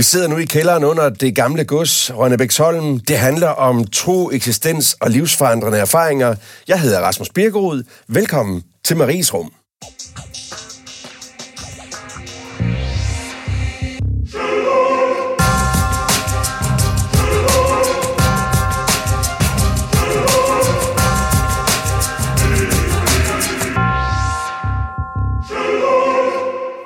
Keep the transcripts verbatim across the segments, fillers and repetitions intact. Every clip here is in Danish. Vi sidder nu i kælderen under det gamle gods, Rønne Bæk Solm. Det handler om tro, eksistens og livsforandrende erfaringer. Jeg hedder Rasmus Birkerud. Velkommen til Maries Rum.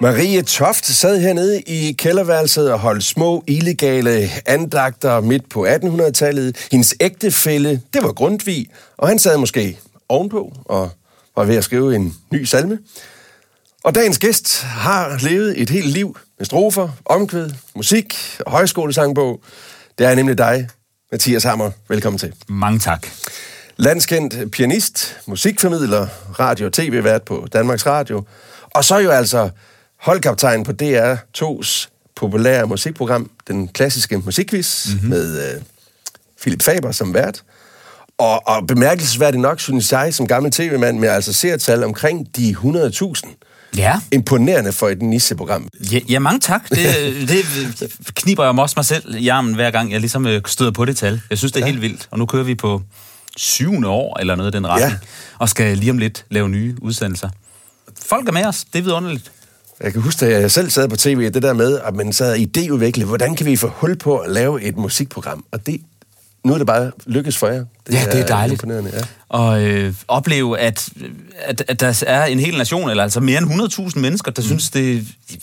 Marie Toft sad hernede i kælderværelset og holdt små, illegale andagter midt på attenhundredetallet. Hendes ægtefælle, det var Grundtvig, og han sad måske ovenpå og var ved at skrive en ny salme. Og dagens gæst har levet et helt liv med strofer, omkvæd, musik og højskolesangbog. Det er nemlig dig, Mathias Hammer. Velkommen til. Mange tak. Landskendt pianist, musikformidler, radio- og tv-vært på Danmarks Radio, og så jo altså holdkaptajn på D R to's populære musikprogram, Den Klassiske Musikquiz, mm-hmm. med øh, Philip Faber som vært. Og, og bemærkelsesværdigt nok, synes jeg, som gammel tv-mand, med altså seertal omkring de hundrede tusind. Ja. Imponerende for et nisseprogram. Ja, ja, mange tak. Det, det kniber jeg også mig selv i armen, hver gang jeg ligesom støder på det tal. Jeg synes, det er ja. helt vildt. Og nu kører vi på syvende år, eller noget af den retning, ja. og skal lige om lidt lave nye udsendelser. Folk er med os. Det er vidunderligt. Jeg kan huske, at jeg selv sad på tv, det der med, at man sad idéudviklet. Hvordan kan vi få hul på at lave et musikprogram? Og det, nu er det bare lykkes for jer. Det ja, er, det er dejligt. Ja. Og øh, opleve, at, at, at der er en hel nation, eller altså mere end hundrede tusind mennesker, der mm. synes, det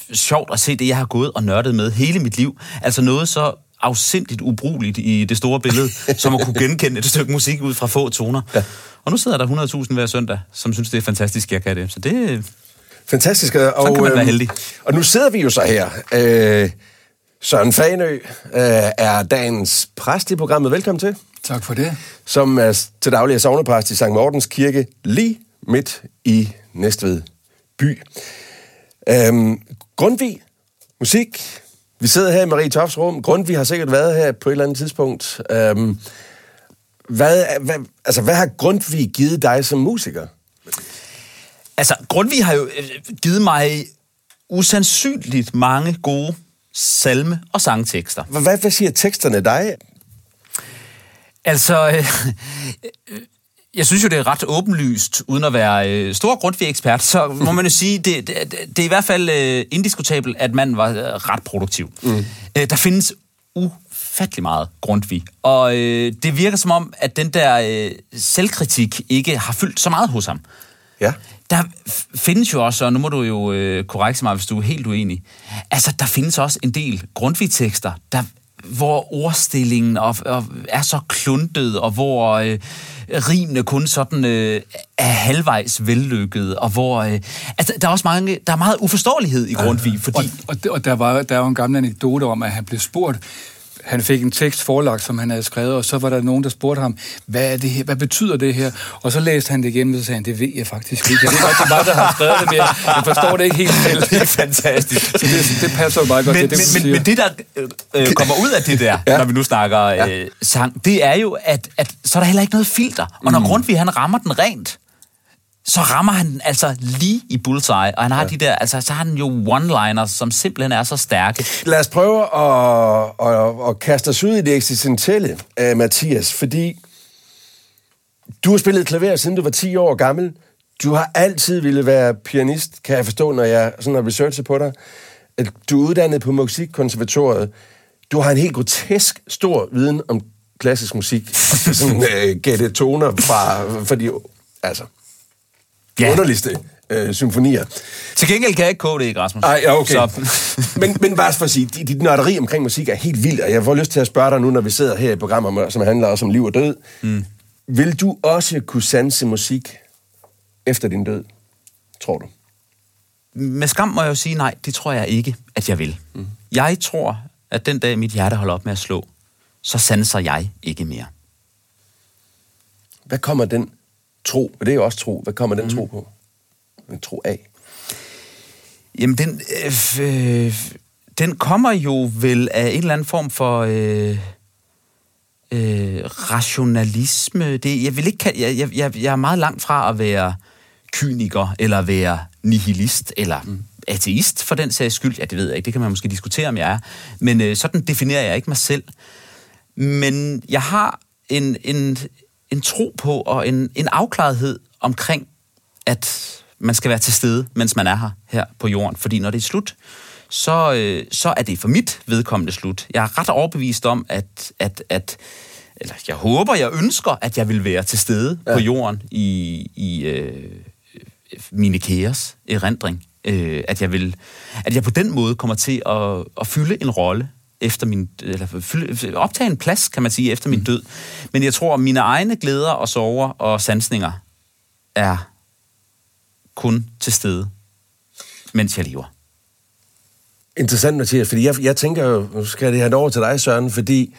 er sjovt at se det, jeg har gået og nørdet med hele mit liv. Altså noget så afsindigt ubrugeligt i det store billede, som at kunne genkende et stykke musik ud fra få toner. Ja. Og nu sidder der hundrede tusind hver søndag, som synes, det er fantastisk, jeg kan det. Så det fantastisk, og, så kan man være heldig. Og, og nu sidder vi jo så her. Øh, Søren Fahnøe øh, er dagens præst i programmet. Velkommen til. Tak for det. Som er til daglig er sognepræst i Sankt Mortens Kirke, lige midt i Næstved by. Øh, Grundtvig, musik. Vi sidder her i Marie Tofts rum. Grundtvig har sikkert været her på et eller andet tidspunkt. Øh, hvad, hvad, altså, hvad har Grundtvig givet dig som musiker? Altså, Grundtvig har jo givet mig usandsynligt mange gode salme- og sangtekster. Hvad, hvad siger teksterne dig? Altså, øh, øh, jeg synes jo, det er ret åbenlyst, uden at være øh, stor Grundtvig-ekspert, så må man jo sige, det, det, det er i hvert fald øh, indiskutabelt, at manden var øh, ret produktiv. Mm. Øh, der findes ufattelig meget Grundtvig, og øh, det virker som om, at den der øh, selvkritik ikke har fyldt så meget hos ham. Ja. Der findes jo også, og nu må du jo øh, korrekse mig, hvis du er helt uenig, altså der findes også en del Grundtvig-tekster, der, hvor ordstillingen og, og er så kluntet, og hvor øh, rimene kun sådan øh, er halvvejs vellykket, og hvor øh, altså, der er også mange, der er meget uforståelighed i Grundtvig, fordi Og, og, og der, var, der var en gammel anekdote om, at han blev spurgt, han fik en tekst forelagt, som han havde skrevet, og så var der nogen, der spurgte ham, hvad er det her? Hvad betyder det her? Og så læste han det igennem, og så sagde han, det ved jeg faktisk ikke. Jeg ved godt, det var, der har skrevet det, men jeg forstår det ikke helt selv. Det er fantastisk. Så det, det passer jo meget godt. Men det, det, men, men det der øh, kommer ud af det der, ja. når vi nu snakker øh, sang, det er jo, at, at så er der heller ikke noget filter. Og når mm. Grundtvig, han rammer den rent, så rammer han den altså lige i bullseye, og han har ja. de der, altså så har han jo one-liners, som simpelthen er så stærke. Lad os prøve at, at, at kaste os ud i det eksistentielle, Mathias, fordi du har spillet klaver, siden du var ti år gammel. Du har altid ville være pianist, kan jeg forstå, når jeg sådan har researchet på dig. Du er uddannet på Musikkonservatoriet. Du har en helt grotesk stor viden om klassisk musik, og sådan øh, gætte toner fra, fra de, altså Ja. underligste øh, symfonier. Til gengæld kan jeg ikke kåre det, ikke, Rasmus? Ej, okay. men, men bare for at sige, dit nørderi omkring musik er helt vildt, og jeg får lyst til at spørge dig nu, når vi sidder her i programmer, som handler også om liv og død. Mm. Vil du også kunne sanse musik efter din død, tror du? Med skam må jeg jo sige, nej, det tror jeg ikke, at jeg vil. Mm. Jeg tror, at den dag mit hjerte holder op med at slå, så sanser jeg ikke mere. Hvad kommer den tro, og det er jo også tro. Hvad kommer den mm. tro på? Den tro af? Jamen, den, øh, øh, den kommer jo vel af en eller anden form for øh, øh, rationalisme. Det, jeg, vil ikke, jeg, jeg, jeg er meget langt fra at være kyniker, eller være nihilist, eller mm. ateist for den sags skyld. Ja, det ved jeg ikke. Det kan man måske diskutere, om jeg er. Men øh, sådan definerer jeg ikke mig selv. Men jeg har en, en, en tro på og en, en afklarethed omkring, at man skal være til stede, mens man er her, her på jorden. Fordi når det er slut, så, øh, så er det for mit vedkommende slut. Jeg er ret overbevist om, at... at, at eller jeg håber, jeg ønsker, at jeg vil være til stede ja. på jorden i, i øh, mine kæres erindring. Øh, at, jeg vil, at jeg på den måde kommer til at, at fylde en rolle efter min... Eller fylde, optage en plads, kan man sige, efter min død. Men jeg tror, at mine egne glæder og sorger og sansninger er... kun til stede, mens jeg lever. Interessant, Mathias, fordi jeg, jeg tænker jo, nu skal jeg det her over til dig, Søren, fordi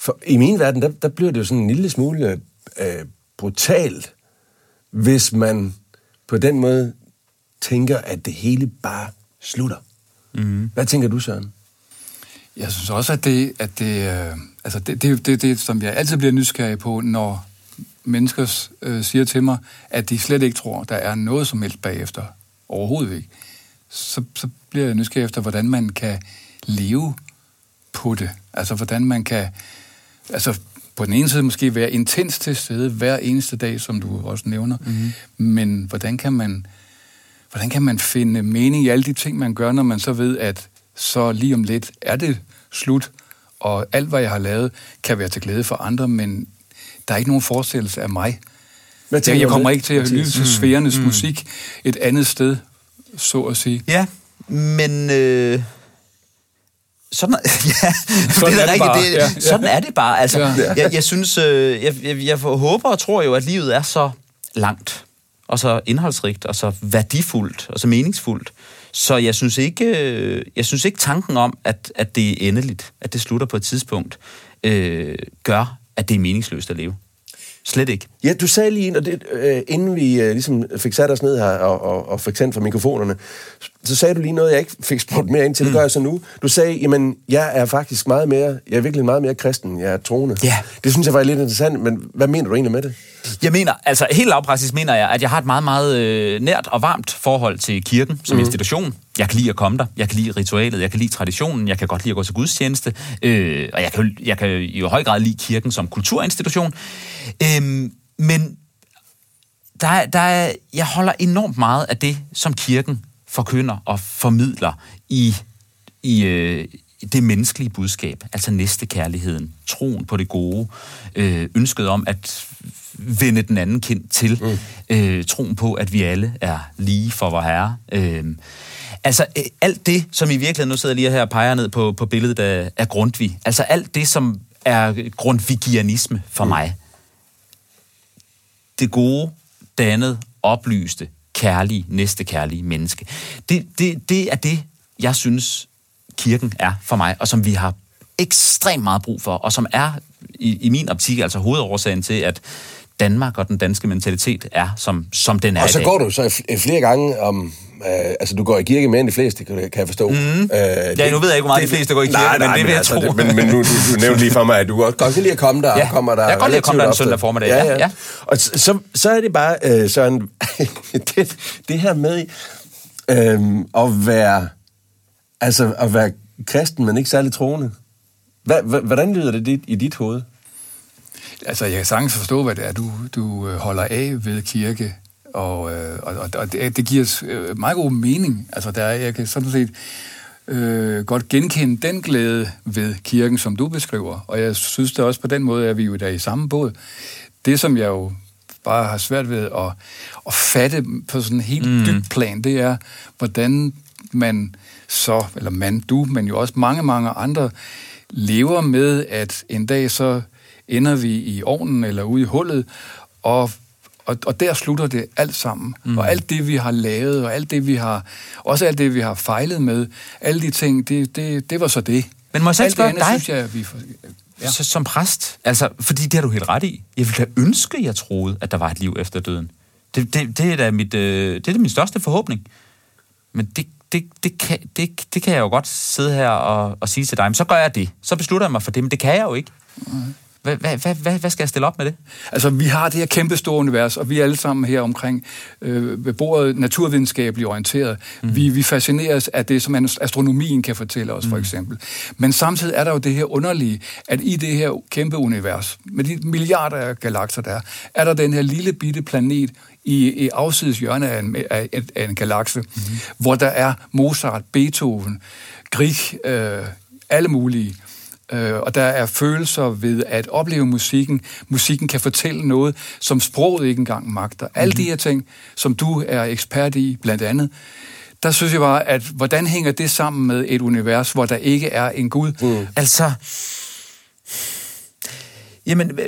for, i min verden, der, der bliver det jo sådan en lille smule øh, brutalt, hvis man på den måde tænker, at det hele bare slutter. Mm-hmm. Hvad tænker du, Søren? Jeg synes også, at det at det, øh, altså det, det, det, det, som jeg altid bliver nysgerrig på, når mennesker øh, siger til mig, at de slet ikke tror, der er noget som helst bagefter. Overhovedet ikke. Så, så bliver jeg nysgerrig efter, hvordan man kan leve på det. Altså, hvordan man kan... Altså, på den ene side måske være intens til stede hver eneste dag, som du også nævner. Mm-hmm. Men hvordan kan man... Hvordan kan man finde mening i alle de ting, man gør, når man så ved, at så lige om lidt er det slut, og alt, hvad jeg har lavet, kan være til glæde for andre, men... Der er ikke nogen forestillelse af mig. Jeg, jeg kommer ikke til at lytte til sfærernes mm, mm. musik et andet sted, så at sige. Ja, men... Øh, sådan, ja, sådan, er det er det, ja, sådan ja. er det bare. Altså, ja. jeg, jeg synes... Øh, jeg, jeg, jeg håber og tror jo, at livet er så langt, og så indholdsrigt, og så værdifuldt, og så meningsfuldt. Så jeg synes ikke, jeg synes ikke tanken om, at, at det er endeligt, at det slutter på et tidspunkt, øh, gør... at det er meningsløst at leve. Slet ikke. Ja, du sagde lige, og det, øh, inden vi øh, ligesom fik sat os ned her, og, og, og fik tændt for mikrofonerne, så sagde du lige noget, jeg ikke fik spurgt mere ind til, mm. det gør jeg så nu. Du sagde, jamen, jeg er faktisk meget mere, jeg er virkelig meget mere kristen, jeg er troende. Yeah. Det synes jeg var lidt interessant, men hvad mener du egentlig med det? Jeg mener, altså helt lavpraktisk mener jeg, at jeg har et meget, meget øh, nært og varmt forhold til kirken som mm. institution. Jeg kan lide at komme der, jeg kan lide ritualet, jeg kan lide traditionen, jeg kan godt lide at gå til gudstjeneste, øh, og jeg kan, jeg kan i høj grad lide kirken som kulturinstitution. Øh, men der, der, jeg holder enormt meget af det, som kirken forkynder og formidler i, i øh, det menneskelige budskab, altså næstekærligheden, troen på det gode, øh, ønsket om at vende den anden kind til, mm. øh, troen på, at vi alle er lige for vor Herre. Øh, altså øh, alt det, som i virkeligheden, nu sidder lige her og peger ned på, på billedet af, af Grundtvig, altså alt det, som er grundtvigianisme for mm. mig. Det gode, dannede, oplyste, kærlige, næstekærlige menneske. Det, det, det er det, jeg synes, kirken er for mig, og som vi har ekstremt meget brug for, og som er i, i min optik altså hovedårsagen til, at Danmark og den danske mentalitet er, som, som den er i dag. Og så går du så flere gange om... Øh, altså, du går i kirke mere end de fleste, kan jeg forstå. Mm-hmm. Øh, ja, nu ved jeg ikke, hvor meget det, de fleste går i kirke, nej, nej, men det vil jeg altså, tro. Men, men nu, du, du nævnte lige for mig, at du også godt kan lide at komme der. Ja, kommer der jeg kan godt lide at komme der en søndag formiddag. Ja, ja. Ja. Og så, så er det bare øh, sådan, det, det her med øh, at være altså at være kristen, men ikke særlig troende. Hva, hvordan lyder det dit, i dit hoved? Altså, jeg kan sagtens forstå, hvad det er, du, du holder af ved kirke. Og, øh, og, og det, det giver os øh, meget god mening. Altså, der, jeg kan sådan set øh, godt genkende den glæde ved kirken, som du beskriver. Og jeg synes da også på den måde, at vi jo der i samme båd. Det, som jeg jo bare har svært ved at, at fatte på sådan en helt mm. dybt plan, det er, hvordan man så, eller man, du, men jo også mange, mange andre, lever med, at en dag så ender vi i ovnen eller ude i hullet, og Og der slutter det alt sammen. Mm. Og alt det, vi har lavet, og alt det, vi har... Også alt det, vi har fejlet med, alle de ting, det, det, det var så det. Men må jeg selv spørge dig, synes jeg, vi får, ja. så, som præst? Altså, fordi det har du helt ret i. Jeg ville da ønske, jeg troede, at der var et liv efter døden. Det, det, det er da mit, øh, det er da min største forhåbning. Men det, det, det, kan, det, det kan jeg jo godt sidde her og, og sige til dig, men så gør jeg det. Så beslutter jeg mig for det, men det kan jeg jo ikke. Mm. Hvad skal jeg stille op med det? Altså, vi har det her kæmpestore univers, og vi er alle sammen her omkring øh, bordet naturvidenskabeligt orienteret. Mm. Vi, vi fascineres af det, som astronomien kan fortælle os, mm. for eksempel. Men samtidig er der jo det her underlige, at i det her kæmpe univers, med de milliarder af galakser, der er, er der den her lille bitte planet i, i afsides hjørne af en, af, af en galakse, mm-hmm. hvor der er Mozart, Beethoven, Grieg, øh, alle mulige. Og der er følelser ved at opleve musikken. Musikken kan fortælle noget, som sproget ikke engang magter. Alle mm-hmm. de her ting, som du er ekspert i, blandt andet, der synes jeg bare, at hvordan hænger det sammen med et univers, hvor der ikke er en Gud? Mm. Altså, jamen,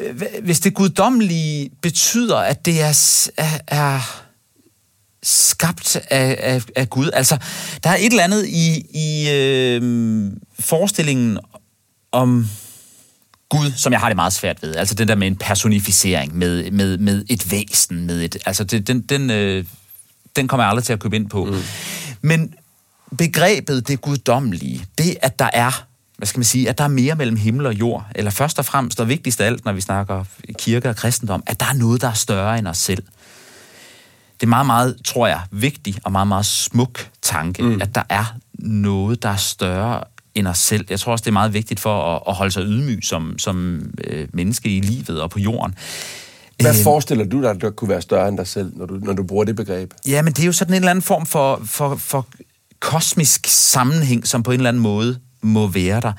hvis det guddommelige betyder, at det er, er skabt af, af, af Gud, altså, der er et eller andet i, i øh, forestillingen om Gud, som jeg har det meget svært ved. Altså den der med en personificering, med, med, med et væsen, med et, altså det, den, den, øh, den kommer jeg aldrig til at købe ind på. Mm. Men begrebet det guddommelige, det at der er, hvad skal man sige, at der er mere mellem himmel og jord, eller først og fremmest og vigtigst af alt, når vi snakker kirke og kristendom, at der er noget, der er større end os selv. Det er meget, meget, tror jeg, vigtig og meget, meget smuk tanke, mm. at der er noget, der er større end os selv. Jeg tror også, det er meget vigtigt for at, at holde sig ydmyg som, som øh, menneske i livet og på jorden. Hvad æm... forestiller du dig, at du kunne være større end dig selv, når du, når du bruger det begreb? Ja, men det er jo sådan en eller anden form for, for, for kosmisk sammenhæng, som på en eller anden måde må være der.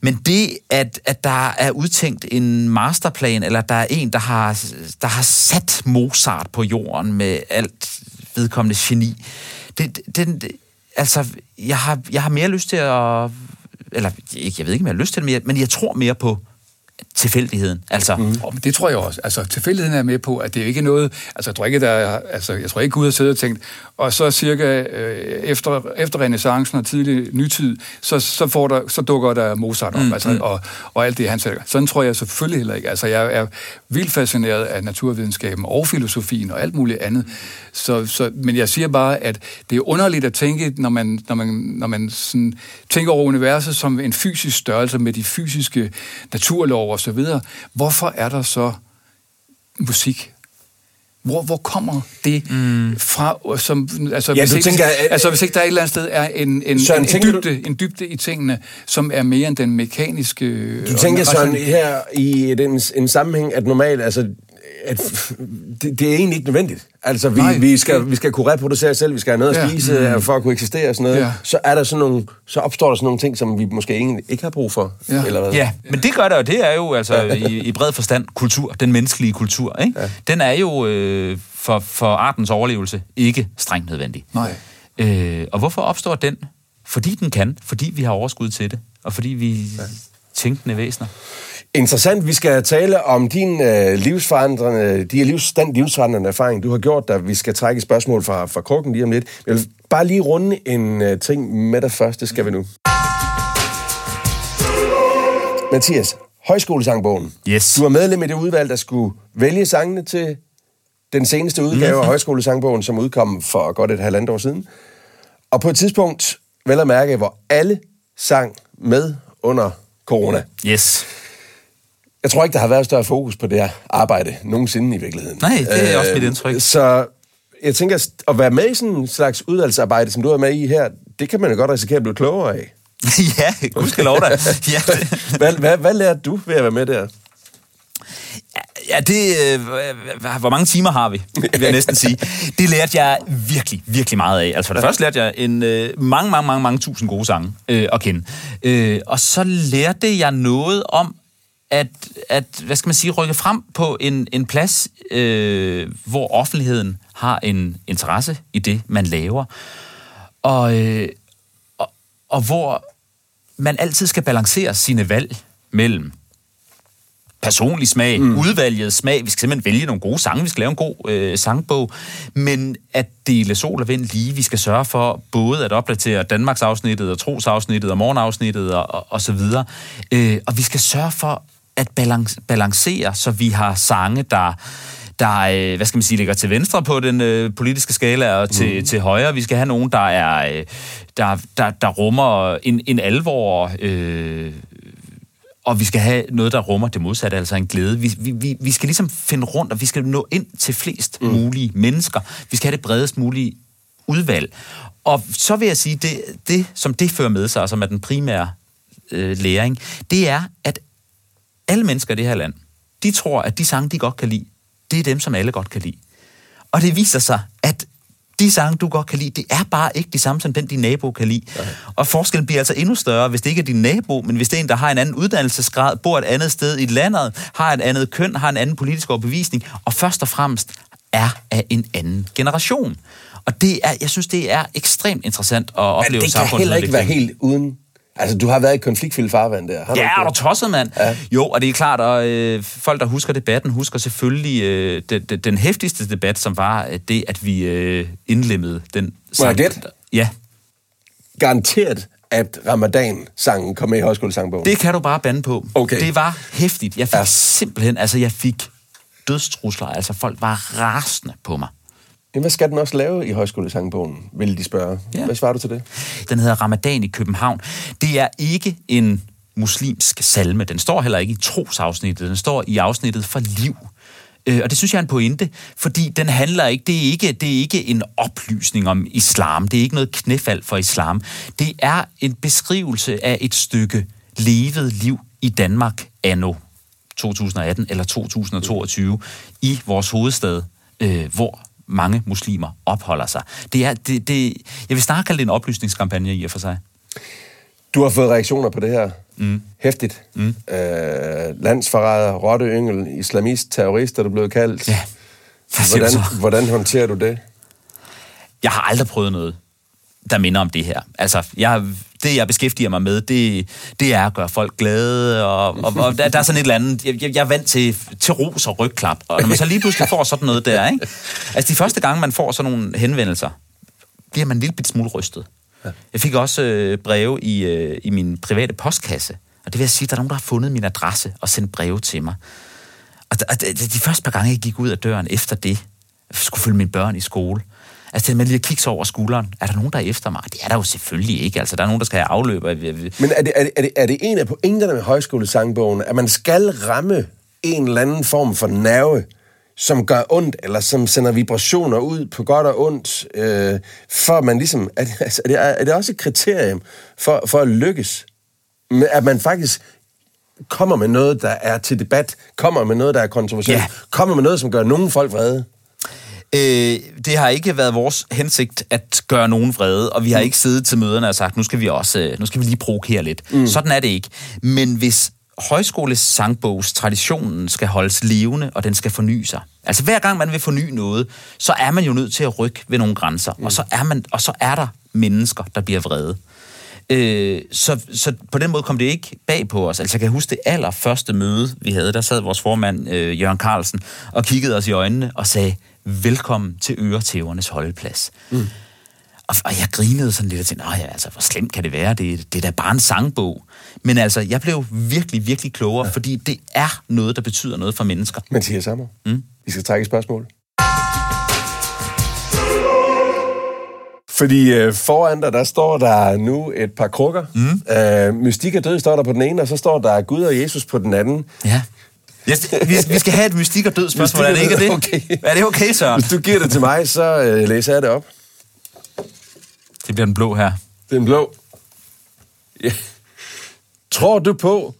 Men det, at, at der er udtænkt en masterplan, eller der er en, der har, der har sat Mozart på jorden med alt vedkommende geni, det, det, det altså, jeg har, jeg har mere lyst til at... Eller, jeg ved ikke, om jeg har lyst til det mere, men jeg tror mere på tilfældigheden. Altså, mm. Det tror jeg også. Altså, tilfældigheden er med på, at det ikke er noget... Altså, jeg tror ikke, der er, altså, jeg tror ikke Gud har siddet og tænkt, og så cirka øh, efter, efter renæssancen og tidlig nytid, så, så, får der, så dukker der Mozart op, mm. altså, og, og alt det, han sætter. Sådan tror jeg selvfølgelig heller ikke. Altså, jeg er vildt fascineret af naturvidenskaben og filosofien og alt muligt andet. Så, så, men jeg siger bare, at det er underligt at tænke, når man, når man, når man sådan, tænker over universet som en fysisk størrelse med de fysiske naturlov og så videre. Hvorfor er der så musik? Hvor, hvor kommer det mm. fra? Som, altså, ja, hvis ikke, tænker, altså hvis ikke der et eller andet sted er en, en, Søren, en, dybde, du... en dybde i tingene, som er mere end den mekaniske... Du tænker sådan her i den, en sammenhæng, at normalt... Altså at det, det er egentlig ikke nødvendigt. Altså, vi, Nej, vi, skal, vi skal kunne reproducere os selv, vi skal have noget at spise ja, mm, for at kunne eksistere og sådan noget. Ja. Så, er der sådan nogle, så opstår der sådan nogle ting, som vi måske egentlig ikke har brug for. Ja, eller hvad? Ja, men det gør der jo. Det er jo altså, i, i bred forstand kultur, den menneskelige kultur. Ikke? Ja. Den er jo øh, for, for artens overlevelse ikke strengt nødvendig. Nej. Øh, og hvorfor opstår den? Fordi den kan, fordi vi har overskud til det, og fordi vi... Ja. Tænkende væsener. Interessant. Vi skal tale om din øh, livsforandrende, de livs, den livsforandrende erfaring, du har gjort, da vi skal trække spørgsmål fra, fra krukken lige om lidt. Jeg vil bare lige runde en øh, ting med dig først. Det skal vi nu. Mathias, Højskolesangbogen. Yes. Du var medlem i det udvalg, der skulle vælge sangene til den seneste udgave mm. af Højskolesangbogen, som udkom for godt et halvandet år siden. Og på et tidspunkt, vel at mærke, hvor alle sang med under corona. Yes. Jeg tror ikke, der har været større fokus på det her arbejde nogensinde i virkeligheden. Nej, det er også mit indtryk. Øh, så jeg tænker, at være med i sådan en slags udvalgsarbejde, som du er med i her, det kan man jo godt risikere at blive klogere af. Ja, gudskelov dig. Ja. hvad, hvad, hvad lærer du ved at være med der? Ja, det... Øh, hvor mange timer har vi, vil jeg næsten sige. Det lærte jeg virkelig, virkelig meget af. Altså for det første lærte jeg en øh, mange, mange, mange, mange tusind gode sange øh, at kende. Øh, og så lærte jeg noget om at, at hvad skal man sige, rykke frem på en, en plads, øh, hvor offentligheden har en interesse i det, man laver. Og, øh, og, og hvor man altid skal balancere sine valg mellem personlig smag, mm. udvalget smag. Vi skal simpelthen vælge nogle gode sange. Vi skal lave en god øh, sangbog. Men at dele sol og vind lige. Vi skal sørge for både at opdatere Danmarks afsnittet og trosafsnittet og morgenafsnittet og, og, og så videre. Øh, og vi skal sørge for at balance, balancere, så vi har sange, der, der øh, hvad skal man sige, ligger til venstre på den øh, politiske skala og til, mm. til højre. Vi skal have nogen, der, er, øh, der, der, der rummer en, en alvor... Øh, og vi skal have noget, der rummer det modsatte, altså en glæde. Vi, vi, vi skal ligesom finde rundt, og vi skal nå ind til flest mm. mulige mennesker. Vi skal have det bredest mulige udvalg. Og så vil jeg sige, det, det som det fører med sig, som er den primære øh, læring, det er, at alle mennesker i det her land, de tror, at de sange, de godt kan lide, det er dem, som alle godt kan lide. Og det viser sig, at de sange, du godt kan lide, det er bare ikke de samme som den, din nabo kan lide. Okay. Og forskellen bliver altså endnu større, hvis det ikke er din nabo, men hvis det er en, der har en anden uddannelsesgrad, bor et andet sted i landet, har et andet køn, har en anden politisk overbevisning, og først og fremmest er af en anden generation. Og det er, jeg synes, det er ekstremt interessant at opleve samfundet. Men det kan heller ikke være helt uden... Altså, du har været i konfliktfyldt farvand der. Har ja, du er du tosset, mand. Ja. Jo, og det er klart, og øh, folk, der husker debatten, husker selvfølgelig øh, de, de, den heftigste debat, som var øh, det, at vi øh, indlemmede den sang. Må jeg gætte? Ja. Garanteret, at Ramadan-sangen kom med i højskolesangbogen. Det kan du bare bande på. Okay. Det var heftigt. Jeg fik ja. simpelthen, altså jeg fik dødstrusler. Altså, folk var rasende på mig. Hvad skal den også lave i højskolesangbogen, vil de spørge. Ja. Hvad svarer du til det? Den hedder Ramadan i København. Det er ikke en muslimsk salme. Den står heller ikke i trosafsnittet. Den står i afsnittet for liv. Og det synes jeg er en pointe, fordi den handler ikke, det er ikke, det er ikke en oplysning om islam. Det er ikke noget knæfald for islam. Det er en beskrivelse af et stykke levet liv i Danmark anno to tusind atten eller to tusind toogtyve i vores hovedstad, hvor mange muslimer opholder sig. Det er, det, det, jeg vil snart kalde det en oplysningskampagne i og for sig. Du har fået reaktioner på det her. Mm. Hæftigt. Mm. Øh, landsforræder, rotteyngel, islamist, terrorist, er du blevet kaldt. Ja. Hvordan, hvordan håndterer du det? Jeg har aldrig prøvet noget, der minder om det her. Altså, jeg, det jeg beskæftiger mig med, det, det er at gøre folk glade, og, og, og der, der er sådan et eller andet, jeg, jeg er vant til, til ros og rygklap, og når man så lige pludselig får sådan noget der, ikke? Altså de første gange, man får sådan nogle henvendelser, bliver man en lille bit smule rystet. Jeg fik også øh, breve i, øh, i min private postkasse, og det vil jeg sige, der er nogen, der har fundet min adresse og sendt breve til mig. Og, og de første par gange, jeg gik ud af døren efter det, jeg skulle følge mine børn i skole, altså, man lige at kigge sig over skulderen. Er der nogen, der er efter mig? Det er der jo selvfølgelig ikke. Altså, der er nogen, der skal have afløb. Men er det, er det, er det, er det en af pointerne med højskolesangbogen, at man skal ramme en eller anden form for nerve, som gør ondt, eller som sender vibrationer ud på godt og ondt, øh, for man ligesom... Er det, altså, er, det, er det også et kriterium for, for at lykkes? At man faktisk kommer med noget, der er til debat, kommer med noget, der er kontroversielt, yeah. kommer med noget, som gør nogen folk vrede? Øh, det har ikke været vores hensigt at gøre nogen vrede, og vi har mm. ikke siddet til møderne og sagt, nu skal vi også, nu skal vi lige provokere lidt. Mm. Sådan er det ikke. Men hvis højskolesangbogs-traditionen skal holdes levende, og den skal forny sig. Altså hver gang man vil forny noget, så er man jo nødt til at rykke ved nogle grænser, mm. og, så er man, og så er der mennesker, der bliver vrede. Øh, så, så på den måde kom det ikke bag på os. Altså jeg kan huske det allerførste møde, vi havde. Der sad vores formand, øh, Jørgen Carlsen, og kiggede os i øjnene og sagde, velkommen til øretævernes holdeplads. Mm. Og, og jeg grinede sådan lidt og tænkte, ja, altså, hvor slemt kan det være? Det, det er da bare en sangbog. Men altså, jeg blev virkelig, virkelig klogere, ja. fordi det er noget, der betyder noget for mennesker. Mathias Hammer, mm? vi skal trække et spørgsmål. Fordi øh, foran dig, der står der nu et par krukker. Mm. Øh, mystik og død står der på den ene, og så står der Gud og Jesus på den anden. Ja. Vi skal have et mystik og død spørgsmål, er det ikke det? Okay. Er det okay, Søren? Hvis du giver det til mig, så øh, læser jeg det op. Det bliver den blå her. Det er en blå. Ja. Tror du på,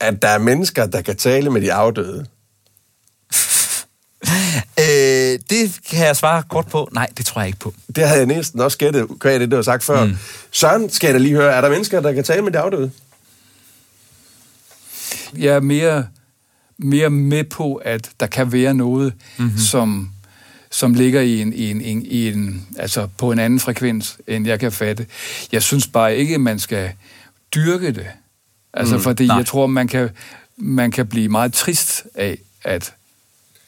at der er mennesker, der kan tale med de afdøde? øh, det kan jeg svare kort på. Nej, det tror jeg ikke på. Det havde jeg næsten også gættet, kan jeg det, du har sagt før. Mm. Søren, skal jeg da lige høre, er der mennesker, der kan tale med de afdøde? Jeg er mere, mere med på, at der kan være noget, mm-hmm. som, som ligger i en, i en, i en, altså på en anden frekvens, end jeg kan fatte. Jeg synes bare ikke, at man skal dyrke det. Altså, mm, fordi nej. jeg tror, man kan, man kan blive meget trist af at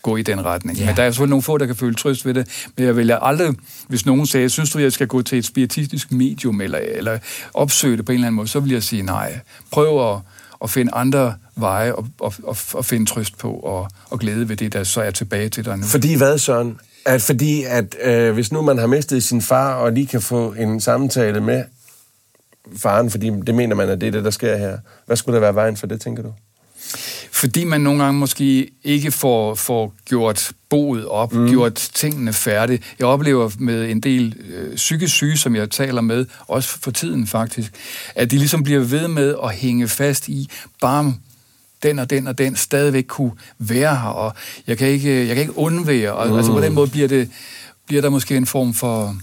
gå i den retning. Yeah. Men der er selvfølgelig nogle få, der kan føle trøst ved det, men jeg vil aldrig, hvis nogen sagde, synes du, jeg skal gå til et spiritistisk medium, eller, eller opsøge det på en eller anden måde, så vil jeg sige nej. Prøv at og finde andre veje og, og, og, og finde trøst på og, og glæde ved det, der så er tilbage til dig nu. Fordi hvad, Søren? At fordi at øh, hvis nu man har mistet sin far og lige kan få en samtale med faren, fordi det mener man, at det er det, der sker her. Hvad skulle der være vejen for det, tænker du? Fordi man nogle gange måske ikke får, får gjort boet op, mm. gjort tingene færdige. Jeg oplever med en del øh, psykisk syge, som jeg taler med, også for tiden faktisk, at de ligesom bliver ved med at hænge fast i, bam, den og den og den, stadigvæk kunne være her, og jeg kan ikke, jeg kan ikke undvære, og mm. altså på den måde bliver, det, bliver der måske en form for...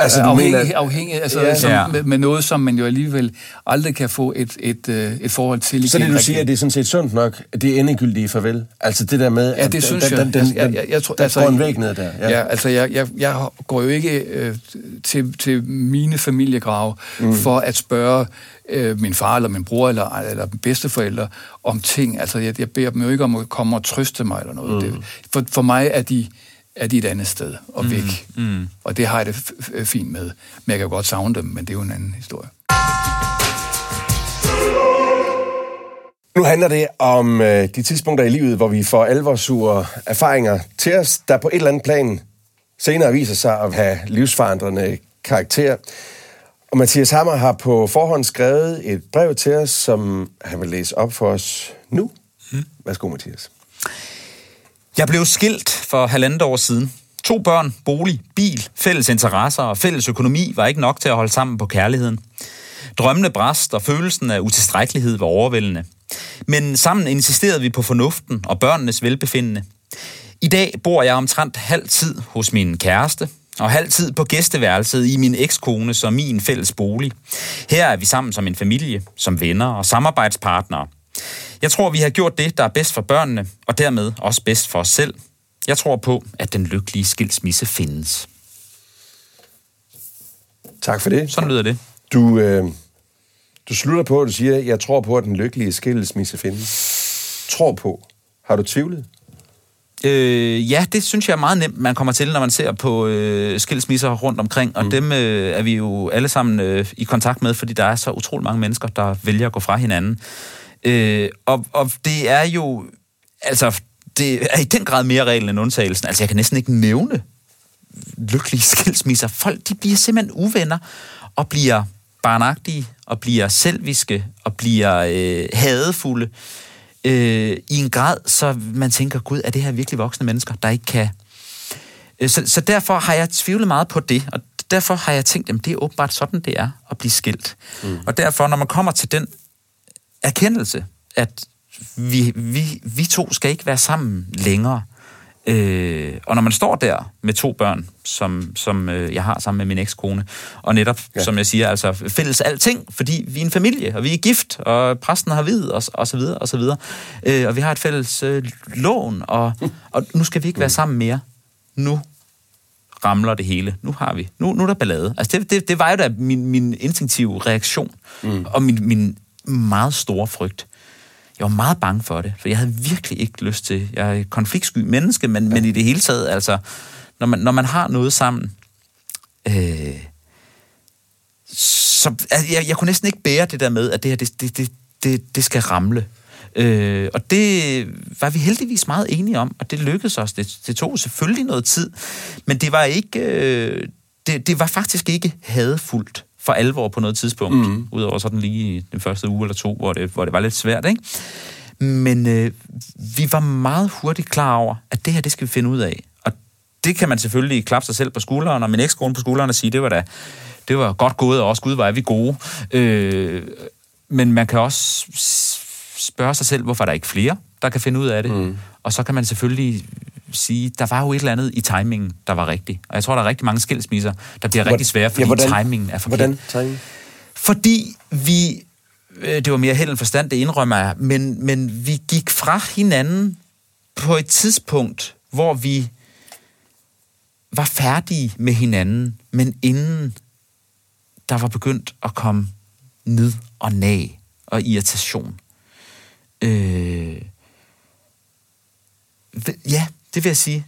Altså, afhængig, afhængig altså, ja. som, med, med noget, som man jo alligevel aldrig kan få et, et, et forhold til. Så det, du siger, at det er sådan set sundt nok, at det er endegyldige farvel? Altså det der med, at ja, det synes den, jeg. Den, den, jeg, jeg, jeg tror, der altså, står en væg ned der. Ja, ja altså jeg, jeg, jeg går jo ikke øh, til, til mine familiegrave mm. for at spørge øh, min far eller min bror eller, eller bedsteforældre om ting. Altså jeg, jeg beder dem jo ikke om at komme og trøste mig eller noget. Mm. Det, for, for mig er de... er de et andet sted og væk. Mm, mm. Og det har jeg det f- f- fint med. Men jeg kan jo godt savne dem, men det er jo en anden historie. Nu handler det om øh, de tidspunkter i livet, hvor vi får alvorsuger erfaringer til os, der på et eller andet plan senere viser sig at have livsforandrende karakter. Og Mathias Hammer har på forhånd skrevet et brev til os, som han vil læse op for os nu. Mm. Værsgo, Mathias. Jeg blev skilt for halvandet år siden. To børn, bolig, bil, fælles interesser og fælles økonomi var ikke nok til at holde sammen på kærligheden. Drømmene brast, og følelsen af utilstrækkelighed var overvældende. Men sammen insisterede vi på fornuften og børnenes velbefindende. I dag bor jeg omtrent halv tid hos min kæreste, og halv tid på gæsteværelset i min ekskones og min fælles bolig. Her er vi sammen som en familie, som venner og samarbejdspartnere. Jeg tror, vi har gjort det, der er bedst for børnene, og dermed også bedst for os selv. Jeg tror på, at den lykkelige skilsmisse findes. Tak for det. Sådan lyder det. Du, øh, du slutter på, at du siger, jeg tror på, at den lykkelige skilsmisse findes. Tror på. Har du tvivlet? Øh, ja, det synes jeg er meget nemt, man kommer til, når man ser på øh, skilsmisser rundt omkring. Og mm. dem øh, er vi jo alle sammen øh, i kontakt med, fordi der er så utrolig mange mennesker, der vælger at gå fra hinanden. Øh, og, og det er jo altså, det er i den grad mere reglen end undtagelsen. Altså, jeg kan næsten ikke nævne lykkelige skilsmisser. Folk, de bliver simpelthen uvenner og bliver barnagtige og bliver selviske og bliver øh, hadefulde øh, i en grad, så man tænker, gud, er det her virkelig voksne mennesker, der ikke kan... Øh, så, så derfor har jeg tvivlet meget på det, og derfor har jeg tænkt, jamen, det er åbenbart sådan, det er at blive skilt. Mm. Og derfor, når man kommer til den erkendelse, at vi, vi, vi to skal ikke være sammen længere. Øh, og når man står der med to børn, som, som øh, jeg har sammen med min ekskone, og netop, ja. som jeg siger, altså fælles alting, fordi vi er en familie, og vi er gift, og præsten har viet, og, og så videre, og så videre. Øh, og vi har et fælles øh, lån, og, og nu skal vi ikke være sammen mere. Nu ramler det hele. Nu har vi. Nu, nu er der ballade. Altså, det, det, det var jo da min, min instinktive reaktion, mm. og min, min meget store frygt. Jeg var meget bange for det, for jeg havde virkelig ikke lyst til... Jeg er et konfliktsky menneske, men, ja. men i det hele taget, altså... Når man, når man har noget sammen... Øh, så, altså, jeg, jeg kunne næsten ikke bære det der med, at det her, det, det, det, det skal ramle. Øh, og det var vi heldigvis meget enige om, og det lykkedes os. Det, det tog selvfølgelig noget tid, men det var ikke... Øh, det, det var faktisk ikke hadefuldt for alvor på noget tidspunkt, mm. udover sådan lige den første uge eller to, hvor det, hvor det var lidt svært, ikke? Men øh, vi var meget hurtigt klar over, at det her, det skal vi finde ud af. Og det kan man selvfølgelig klappe sig selv på skulderen, og min ekskone på skulderen og sige, det var da, det var godt gået, og også gud, hvor er vi gode. Øh, men man kan også spørge sig selv, hvorfor der ikke flere, der kan finde ud af det. Mm. Og så kan man selvfølgelig sige, der var jo et eller andet i timingen, der var rigtig. Og jeg tror, der er rigtig mange skilsmisser, der bliver Hvor, rigtig svære, fordi ja, hvordan, timingen er forkert. Hvordan timing? Fordi vi, øh, det var mere held end forstand, det indrømmer jeg, men, men vi gik fra hinanden på et tidspunkt, hvor vi var færdige med hinanden, men inden der var begyndt at komme ned og nag og irritation. Øh... Ja, det vil jeg sige.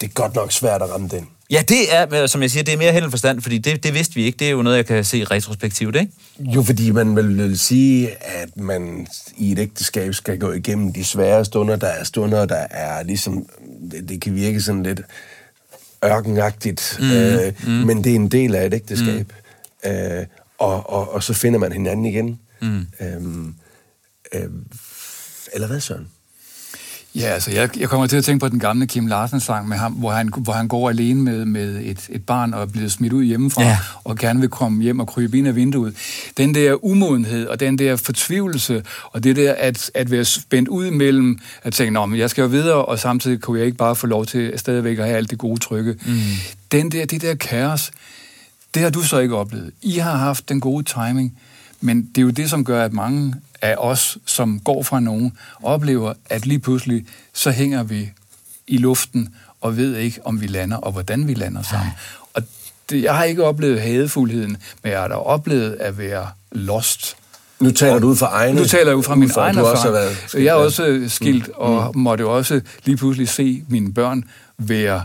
Det er godt nok svært at ramme den. Ja, det er, som jeg siger, det er mere held end forstand, fordi det, det vidste vi ikke. Det er jo noget, jeg kan se retrospektivt, ikke? Jo, fordi man vil sige, at man i et ægteskab skal gå igennem de svære stunder. Der er stunder, der er ligesom... Det, det kan virke sådan lidt ørkenagtigt, mm, øh, mm. men det er en del af et ægteskab. Mm. Øh, og, og, og så finder man hinanden igen. Mm. Øhm, øhm, eller hvad, Søren? Ja, altså, jeg, jeg kommer til at tænke på den gamle Kim Larsen-sang med ham, hvor han, hvor han går alene med, med et, et barn og er blevet smidt ud hjemmefra, ja. Og gerne vil komme hjem og krybe ind af vinduet. Den der umodenhed og den der fortvivlelse, og det der at, at være spændt ud mellem, at tænke, nå, men jeg skal jo videre, og samtidig kunne jeg ikke bare få lov til stadigvæk at have alt det gode trykke. Mm. Den der, det der kaos, det har du så ikke oplevet. I har haft den gode timing, men det er jo det, som gør, at mange af os, som går fra nogen, oplever, at lige pludselig, så hænger vi i luften, og ved ikke, om vi lander, og hvordan vi lander sammen. Og det, jeg har ikke oplevet hadefuldheden, men jeg har da oplevet at være lost. Nu taler og, du ud fra egne. Nu taler jeg ud fra min egen erfaring. Jeg er også skilt, mm. og mm. måtte også lige pludselig se mine børn være...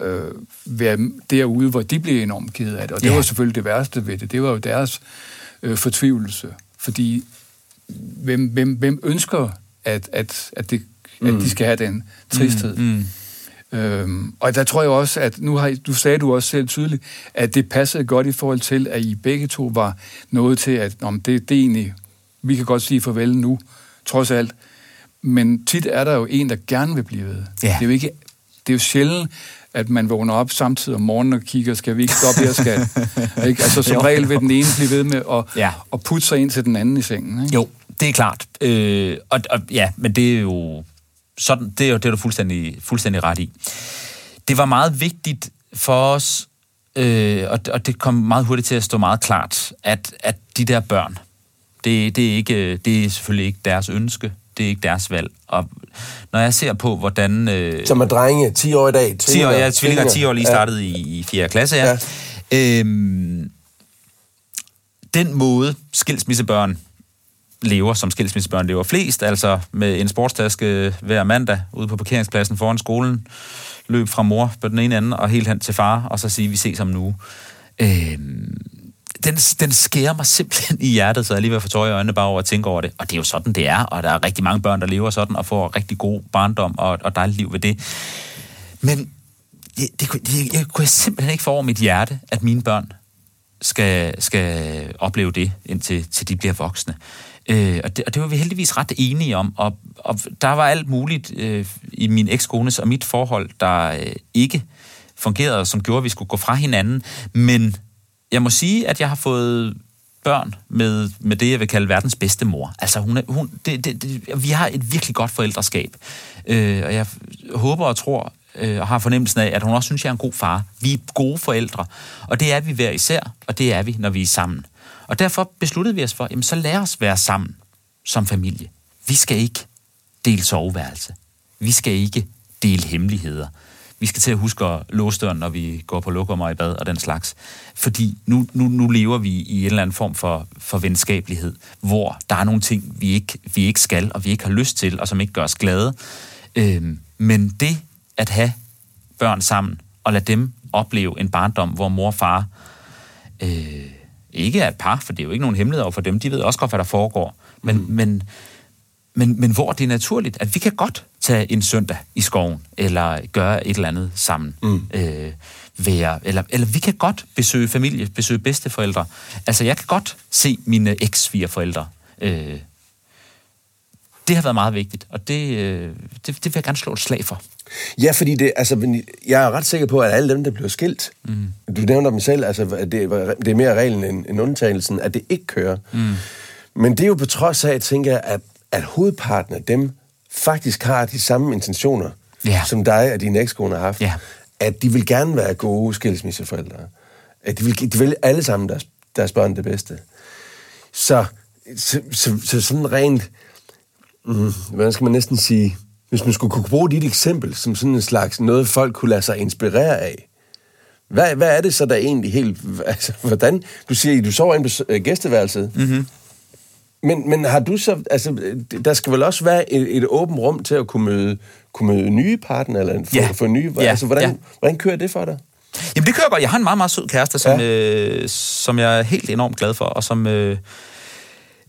Øh, være derude, hvor de blev enormt ked af det. Og det ja. var selvfølgelig det værste ved det. Det var jo deres øh, fortvivlelse. Fordi hvem, hvem, hvem ønsker, at, at, at, det, mm. at de skal have den tristhed? Mm. Mm. Øhm, og der tror jeg også, at nu har, du sagde du også selv tydeligt, at det passede godt i forhold til, at I begge to var noget til, at om det, det egentlig, vi kan godt sige farvel nu, trods alt. Men tit er der jo en, der gerne vil blive ved. Ja. Det er jo ikke, det er jo sjældent, at man vågner op samtidig om morgenen og kigger, skal vi ikke stoppe her, skat? Altså som regel vil den ene blive ved med at, ja. at putte sig ind til den anden i sengen, ikke? Jo, det er klart. Øh, og, og, ja, men det er jo sådan, det er jo det er du fuldstændig, fuldstændig ret i. Det var meget vigtigt for os, øh, og, og det kom meget hurtigt til at stå meget klart, at, at de der børn, det, det, er ikke, det er selvfølgelig ikke deres ønske, det er ikke deres valg. Og når jeg ser på, hvordan... Øh, Som er drenge, ti år i dag. ti år, ja, tvillinger, ti år lige startet ja. i, i fjerde klasse, ja. ja. Øhm, den måde, skilsmissebørn lever, som skilsmissebørn lever flest, altså med en sportstaske hver mandag, ude på parkeringspladsen foran skolen, løb fra mor på den ene anden, og helt hen til far, og så sige, vi ses om en uge. Øhm, Den, den skærer mig simpelthen i hjertet, så jeg lige ved at få tøj i øjnene bare over at tænke over det. Og det er jo sådan, det er, og der er rigtig mange børn, der lever sådan og får rigtig god barndom og, og dejligt liv ved det. Men det, det, det, jeg kunne simpelthen ikke få over mit hjerte, at mine børn skal, skal opleve det, indtil til de bliver voksne. Øh, og, det, og det var vi heldigvis ret enige om, og, og der var alt muligt øh, i min ekskones og mit forhold, der øh, ikke fungerede, som gjorde, at vi skulle gå fra hinanden, men... Jeg må sige, at jeg har fået børn med, med det, jeg vil kalde verdens bedste mor. Altså, hun, er, hun, det, det, det, vi har et virkelig godt forældreskab. Øh, og jeg håber og tror øh, og har fornemmelsen af, at hun også synes, at jeg er en god far. Vi er gode forældre, og det er vi hver især, og det er vi, når vi er sammen. Og derfor besluttede vi os for, jamen så lad os være sammen som familie. Vi skal ikke dele soveværelse. Vi skal ikke dele hemmeligheder. Vi skal til at huske at låse døren, når vi går på lokummer i bad og den slags. Fordi nu, nu, nu lever vi i en eller anden form for, for venskabelighed, hvor der er nogle ting, vi ikke, vi ikke skal, og vi ikke har lyst til, og som ikke gør os glade. Øhm, men det at have børn sammen, og lade dem opleve en barndom, hvor mor og far øh, ikke er et par, for det er jo ikke nogen hemmeligheder for dem, de ved også godt, hvad der foregår. Men... Mm. men Men, men hvor det er naturligt, at vi kan godt tage en søndag i skoven, eller gøre et eller andet sammen. Mm. Øh, være, eller, eller vi kan godt besøge familie, besøge bedsteforældre. Altså, jeg kan godt se mine eks-svigerforældre. Øh, det har været meget vigtigt, og det, øh, det, det vil jeg gerne slå et slag for. Ja, fordi det, altså, jeg er ret sikker på, at alle dem, der bliver skilt, mm. du nævner dem selv, altså, det, det er mere reglen end, end undtagelsen, at det ikke kører. Mm. Men det er jo på trods af, tænker jeg, at at hovedparten af dem faktisk har de samme intentioner, yeah. som dig og dine ekskone har haft. Yeah. At de vil gerne være gode skilsmisseforældre. At de vil, de vil alle sammen deres, deres børn det bedste. Så, så, så, så sådan rent... Mm, hvordan skal man næsten sige... Hvis man skulle kunne bruge dit eksempel som sådan en slags noget, folk kunne lade sig inspirere af. Hvad, hvad er det så, der egentlig helt... Altså, hvordan... Du siger, at du sover inde på gæsteværelset. Mm-hmm. Men, men har du så... Altså, der skal vel også være et, et åbent rum til at kunne møde, kunne møde nye partner, eller få yeah. nye... Yeah. Altså, hvordan, yeah. hvordan kører det for dig? Jamen, det kører godt. Jeg har en meget, meget sød kæreste, som, ja. øh, som jeg er helt enormt glad for, og som... Øh,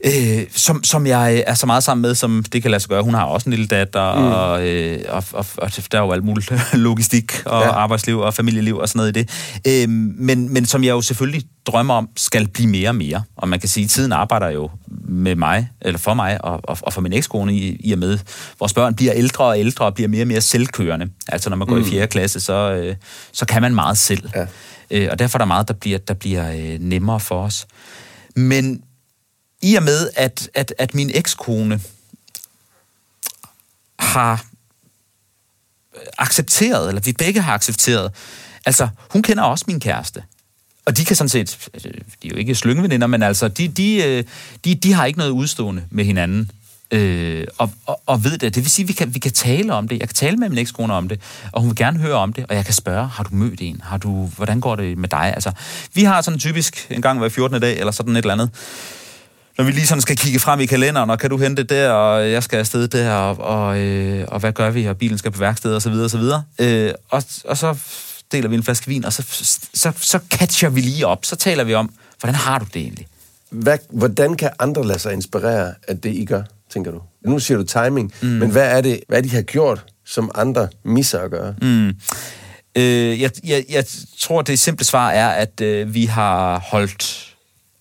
Øh, som, som jeg er så meget sammen med, som det kan lade sig gøre. Hun har også en lille datter, mm. og, øh, og, og, og der er jo alt muligt logistik og ja. arbejdsliv og familieliv og sådan noget i det. Øh, men, men som jeg jo selvfølgelig drømmer om, skal blive mere og mere. Og man kan sige, at tiden arbejder jo med mig, eller for mig og, og, og for min ekskone i, i og med. Vores børn bliver ældre og ældre og bliver mere og mere selvkørende. Altså når man går mm. i fjerde klasse, så, øh, så kan man meget selv. Ja. Øh, og derfor er der meget, der bliver, der bliver øh, nemmere for os. Men i og med, at, at, at min ekskone har accepteret, eller vi begge har accepteret, altså hun kender også min kæreste, og de kan sådan set, de er jo ikke slyngeveninder, men altså, de, de, de, de har ikke noget udstående med hinanden, øh, og, og, og ved det. Det vil sige, at vi kan, vi kan tale om det, jeg kan tale med min ekskone om det, og hun vil gerne høre om det, og jeg kan spørge, har du mødt en? Har du, hvordan går det med dig? Altså, vi har sådan typisk en gang hver fjortende dag, eller sådan et eller andet, når vi lige sådan skal kigge frem i kalenderen, og kan du hente det der, og jeg skal afsted der, og, og, øh, og hvad gør vi, og bilen skal på værkstedet, og så videre, og så videre. Øh, og, og så deler vi en flaske vin, og så, så, så catcher vi lige op, så taler vi om, hvordan har du det egentlig? Hvad, hvordan kan andre lade sig inspirere af det, I gør, tænker du? Nu siger du timing, mm. men hvad er det, hvad de har gjort, som andre misser at gøre? Mm. Øh, jeg, jeg, jeg tror, det simple svar er, at øh, vi har holdt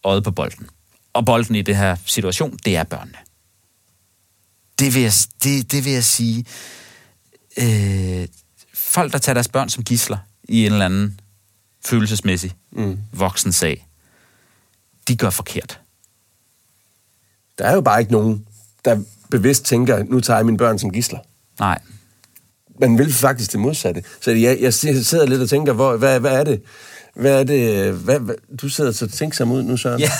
øjet på bolden. Og bolden i det her situation, det er børnene. Det vil jeg, det, det vil jeg sige. Øh, folk, der tager deres børn som gidsler i en eller anden følelsesmæssig mm. voksen sag, de gør forkert. Der er jo bare ikke nogen, der bevidst tænker, nu tager jeg mine børn som gidsler. Nej. Man vil faktisk det modsatte. Så jeg, jeg sidder lidt og tænker, hvor, hvad, hvad er det? Hvad er det? Hvad, hvad, du sidder så tænksom ud nu, Søren. Ja.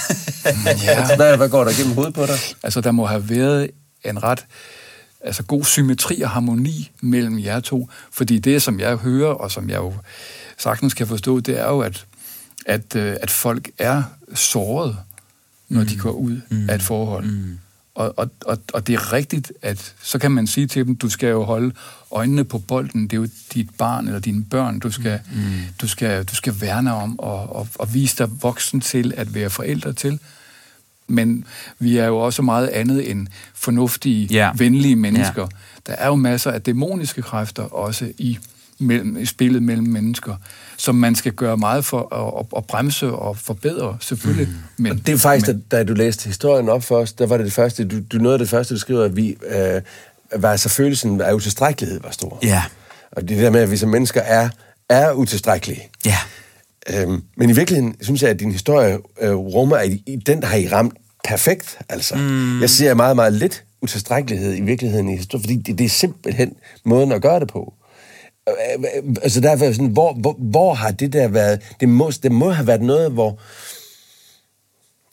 ja. Hvad, hvad går der gennem hovedet på dig? Altså, der må have været en ret altså, god symmetri og harmoni mellem jer to. Fordi det, som jeg hører, og som jeg jo sagtens kan forstå, det er jo, at, at, at folk er såret, når mm. de går ud mm. af et forhold. Mm. Og, og, og, og det er rigtigt, at så kan man sige til dem, du skal jo holde øjnene på bolden, det er jo dit barn eller dine børn, du skal, mm. du skal, du skal værne om og, og, og vise dig voksen til at være forældre til. Men vi er jo også meget andet end fornuftige, ja. venlige mennesker. Ja. Der er jo masser af dæmoniske kræfter også i, mellem, i spillet mellem mennesker, som man skal gøre meget for at, at, at bremse og forbedre, selvfølgelig. Mm. Men, og det er faktisk, men, da, da du læste historien op for os, der var det det første, du, du nåede det første, du skriver, at vi... Øh, var altså følelsen af utilstrækkelighed var stor. Ja. Og det der med, at vi som mennesker er, er utilstrækkelige. Ja. Øhm, men i virkeligheden synes jeg, at din historie øh, rummer, at i, den der har I ramt perfekt, altså. Mm. Jeg ser meget, meget lidt utilstrækkelighed i virkeligheden i historien, fordi det, det er simpelthen måden at gøre det på. Øh, øh, altså derfor sådan, hvor, hvor, hvor har det der været, det må, det må have været noget, hvor,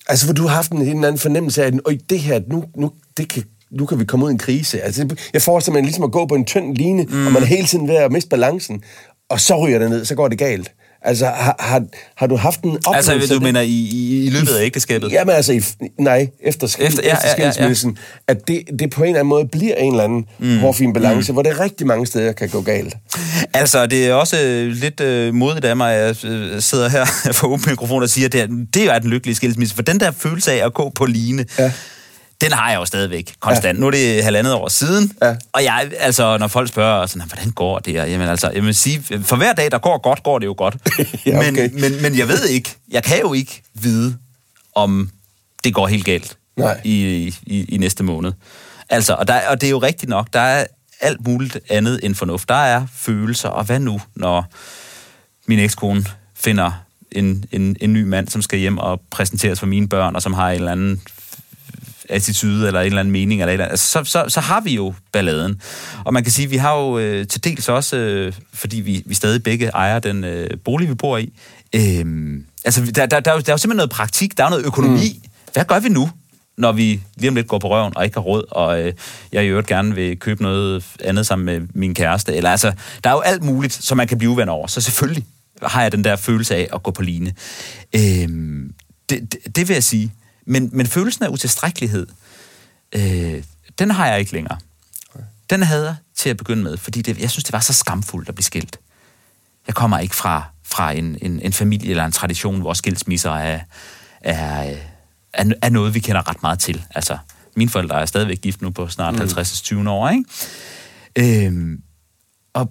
altså hvor du har haft en eller anden fornemmelse af, at øj, det her, nu, nu, det kan, nu kan vi komme ud i en krise. Altså, jeg forestiller mig ligesom at gå på en tynd line, mm. og man er hele tiden ved at miste balancen, og så ryger det ned, så går det galt. Altså, har, har, har du haft en oplevelse? Altså, ved, du det? Mener i, i, i løbet af ægteskabet? Jamen altså, i, nej, efter, skil, efter, ja, efter skilsmissen, ja, ja, ja. At det, det på en eller anden måde bliver en eller anden mm. hårfin balance, mm. hvor det rigtig mange steder kan gå galt. Altså, det er også lidt øh, modigt af mig, at jeg sidder her for åben mikrofon og siger, at det er, det er den lykkelige skilsmisse, for den der følelse af at gå på line, ja. Den har jeg jo stadigvæk konstant. Ja. Nu er det halvandet år siden, ja. Og jeg, altså, når folk spørger, sådan, hvordan går det her? Jamen altså, jeg vil sige, for hver dag, der går godt, går det jo godt. ja, okay. men, men, men jeg ved ikke, jeg kan jo ikke vide, om det går helt galt i, i, i næste måned. Altså, og, der, og det er jo rigtigt nok, der er alt muligt andet end fornuft. Der er følelser, og hvad nu, når min ekskone finder en, en, en ny mand, som skal hjem og præsenteres for mine børn, og som har en eller anden attitude eller en eller anden mening, eller, eller andet. Så, så, så har vi jo balladen. Og man kan sige, at vi har jo øh, til dels også, øh, fordi vi, vi stadig begge ejer den øh, bolig, vi bor i, øh, altså der, der, der, er jo, der er jo simpelthen noget praktik, der er noget økonomi. Mm. Hvad gør vi nu, når vi lige om lidt går på røven og ikke har råd, og øh, jeg i øvrigt gerne vil købe noget andet sammen med min kæreste? Eller altså, der er jo alt muligt, som man kan blive uvenner over. Så selvfølgelig har jeg den der følelse af at gå på line. Øh, det, det, det vil jeg sige. Men, men følelsen af utilstrækkelighed, øh, den har jeg ikke længere. Okay. Den havde jeg til at begynde med, fordi det, jeg synes, det var så skamfuldt at blive skilt. Jeg kommer ikke fra, fra en, en, en familie eller en tradition, hvor skilsmisser er, er, er, er noget, vi kender ret meget til. Altså, mine forældre er stadigvæk gift nu på snart halvtreds til tyve år, ikke? Øhm, og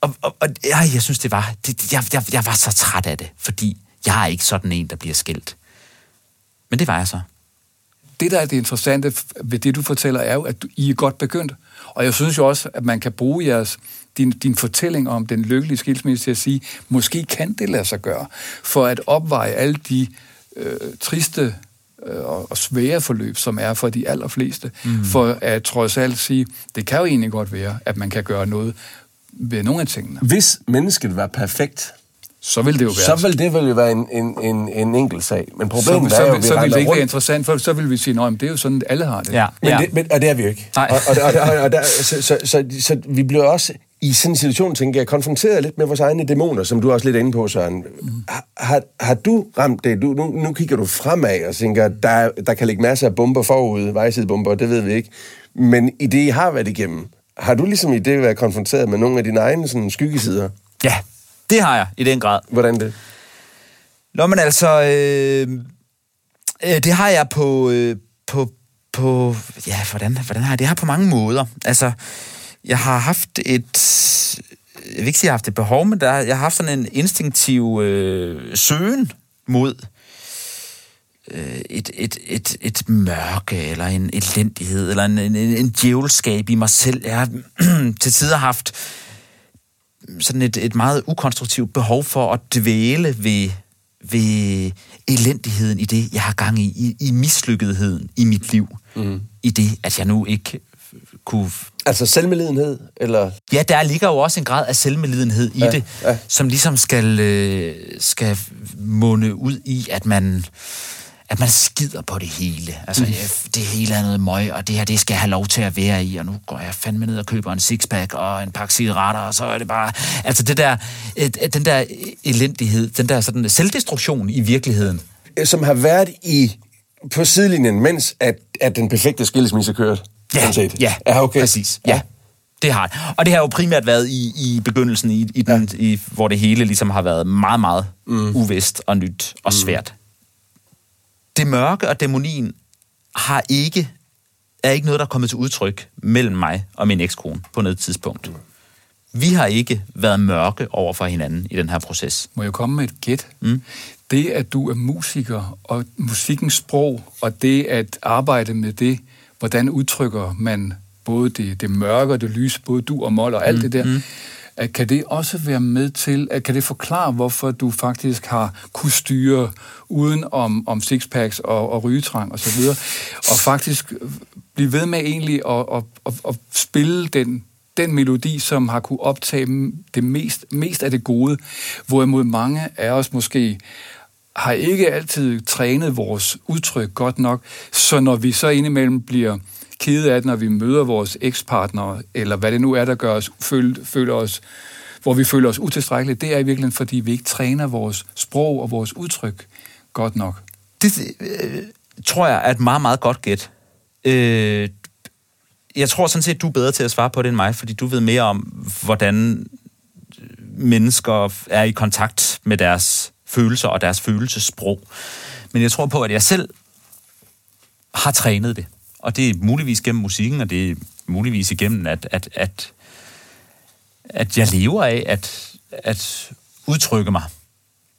og, og, og jeg, jeg synes, det var... Det, jeg, jeg, jeg var så træt af det, fordi jeg er ikke sådan en, der bliver skilt. Men det var jeg så. Det, der er det interessante ved det, du fortæller, er jo, at du, I er godt begyndt. Og jeg synes jo også, at man kan bruge jeres... Din, din fortælling om den lykkelige skilsmisse til at sige, måske kan det lade sig gøre, for at opveje alle de øh, triste øh, og svære forløb, som er for de allerfleste, mm. for at trods alt sige, det kan jo egentlig godt være, at man kan gøre noget ved nogle af tingene. Hvis mennesket var perfekt, så vil det jo være. Så vil det vel jo være en, en, en, en enkelt sag. Men problemet så, er jo, så, så vil det ikke rundt. Være interessant, for så vil vi sige, nej, men det er jo sådan, at alle har det. Ja. Men, ja. Det men, og det er vi jo ikke. Og, og, og, og der, så, så, så, så vi bliver også i sådan en situation, tænker jeg, konfronteret lidt med vores egne dæmoner, som du også lidt er inde på, Søren. Har, har, har du ramt det? Du, nu, nu kigger du fremad og tænker, der, der kan ligge masser af bomber forude, vejsidebomber, det ved vi ikke. Men i det, I har været igennem, har du ligesom i det været konfronteret med nogle af dine egne sådan, skyggesider? Ja, det har jeg, i den grad. Hvordan det? Nå, men altså, øh, øh, det har jeg på, øh, på, på, ja, hvordan, hvordan har jeg det? Jeg har på mange måder. Altså, jeg har haft et, jeg vil ikke sige, jeg har haft et behov, men der, jeg har haft sådan en instinktiv øh, søgen mod øh, et, et, et, et mørke, eller en elendighed, eller en, en, en djævelskab i mig selv. Jeg har til tider haft sådan et, et meget ukonstruktivt behov for at dvæle ved, ved elendigheden i det, jeg har gang i, i, i mislykketheden i mit liv, mm. i det, at jeg nu ikke kunne... Altså selvmedlidenhed, eller...? Ja, der ligger jo også en grad af selvmedlidenhed i ja, det, ja. Som ligesom skal, øh, skal munde ud i, at man, at man skider på det hele. Altså, mm. det hele er noget møg, og det her, det skal jeg have lov til at være i, og nu går jeg fandme ned og køber en sixpack og en pakke cigaretter, og så er det bare... Altså, det der, den der elendighed, den der sådan selvdestruktion i virkeligheden. Som har været i på sidelinjen, mens at, at den perfekte skilsmisse kørte. Ja, ja, ja, okay. Præcis. Ja, ja. Det har det. Og det har jo primært været i, i begyndelsen, i, i den, ja. I, hvor det hele ligesom har været meget, meget mm. uvist og nyt og svært. Mm. Det mørke og dæmonien har ikke, er ikke noget, der er kommet til udtryk mellem mig og min ekskone på noget tidspunkt. Mm. Vi har ikke været mørke over for hinanden i den her proces. Må jeg komme med et gæt? Mm. Det, at du er musiker, og musikkens sprog, og det at arbejde med det, hvordan udtrykker man både det, det mørke og det lyse, både dur og mol og alt mm, det der. Mm. Kan det også være med til, at kan det forklare, hvorfor du faktisk har kunnet styre uden om, om sixpacks og, og rygetrang og så videre, og faktisk blive ved med egentlig at, at, at, at spille den, den melodi, som har kunne optage det mest, mest af det gode, hvorimod mange af os måske... har ikke altid trænet vores udtryk godt nok, så når vi så indimellem bliver kede af det, når vi møder vores ekspartnere, eller hvad det nu er, der gør os, føle, føle os, hvor vi føler os utilstrækkelige, det er i virkeligheden, fordi vi ikke træner vores sprog og vores udtryk godt nok. Det øh, tror jeg er et meget, meget godt gæt. Øh, jeg tror sådan set, du er bedre til at svare på det end mig, fordi du ved mere om, hvordan mennesker er i kontakt med deres følelser og deres følelsessprog. Men jeg tror på, at jeg selv har trænet det. Og det er muligvis gennem musikken, og det er muligvis igennem, at, at, at, at jeg lever af at, at udtrykke mig.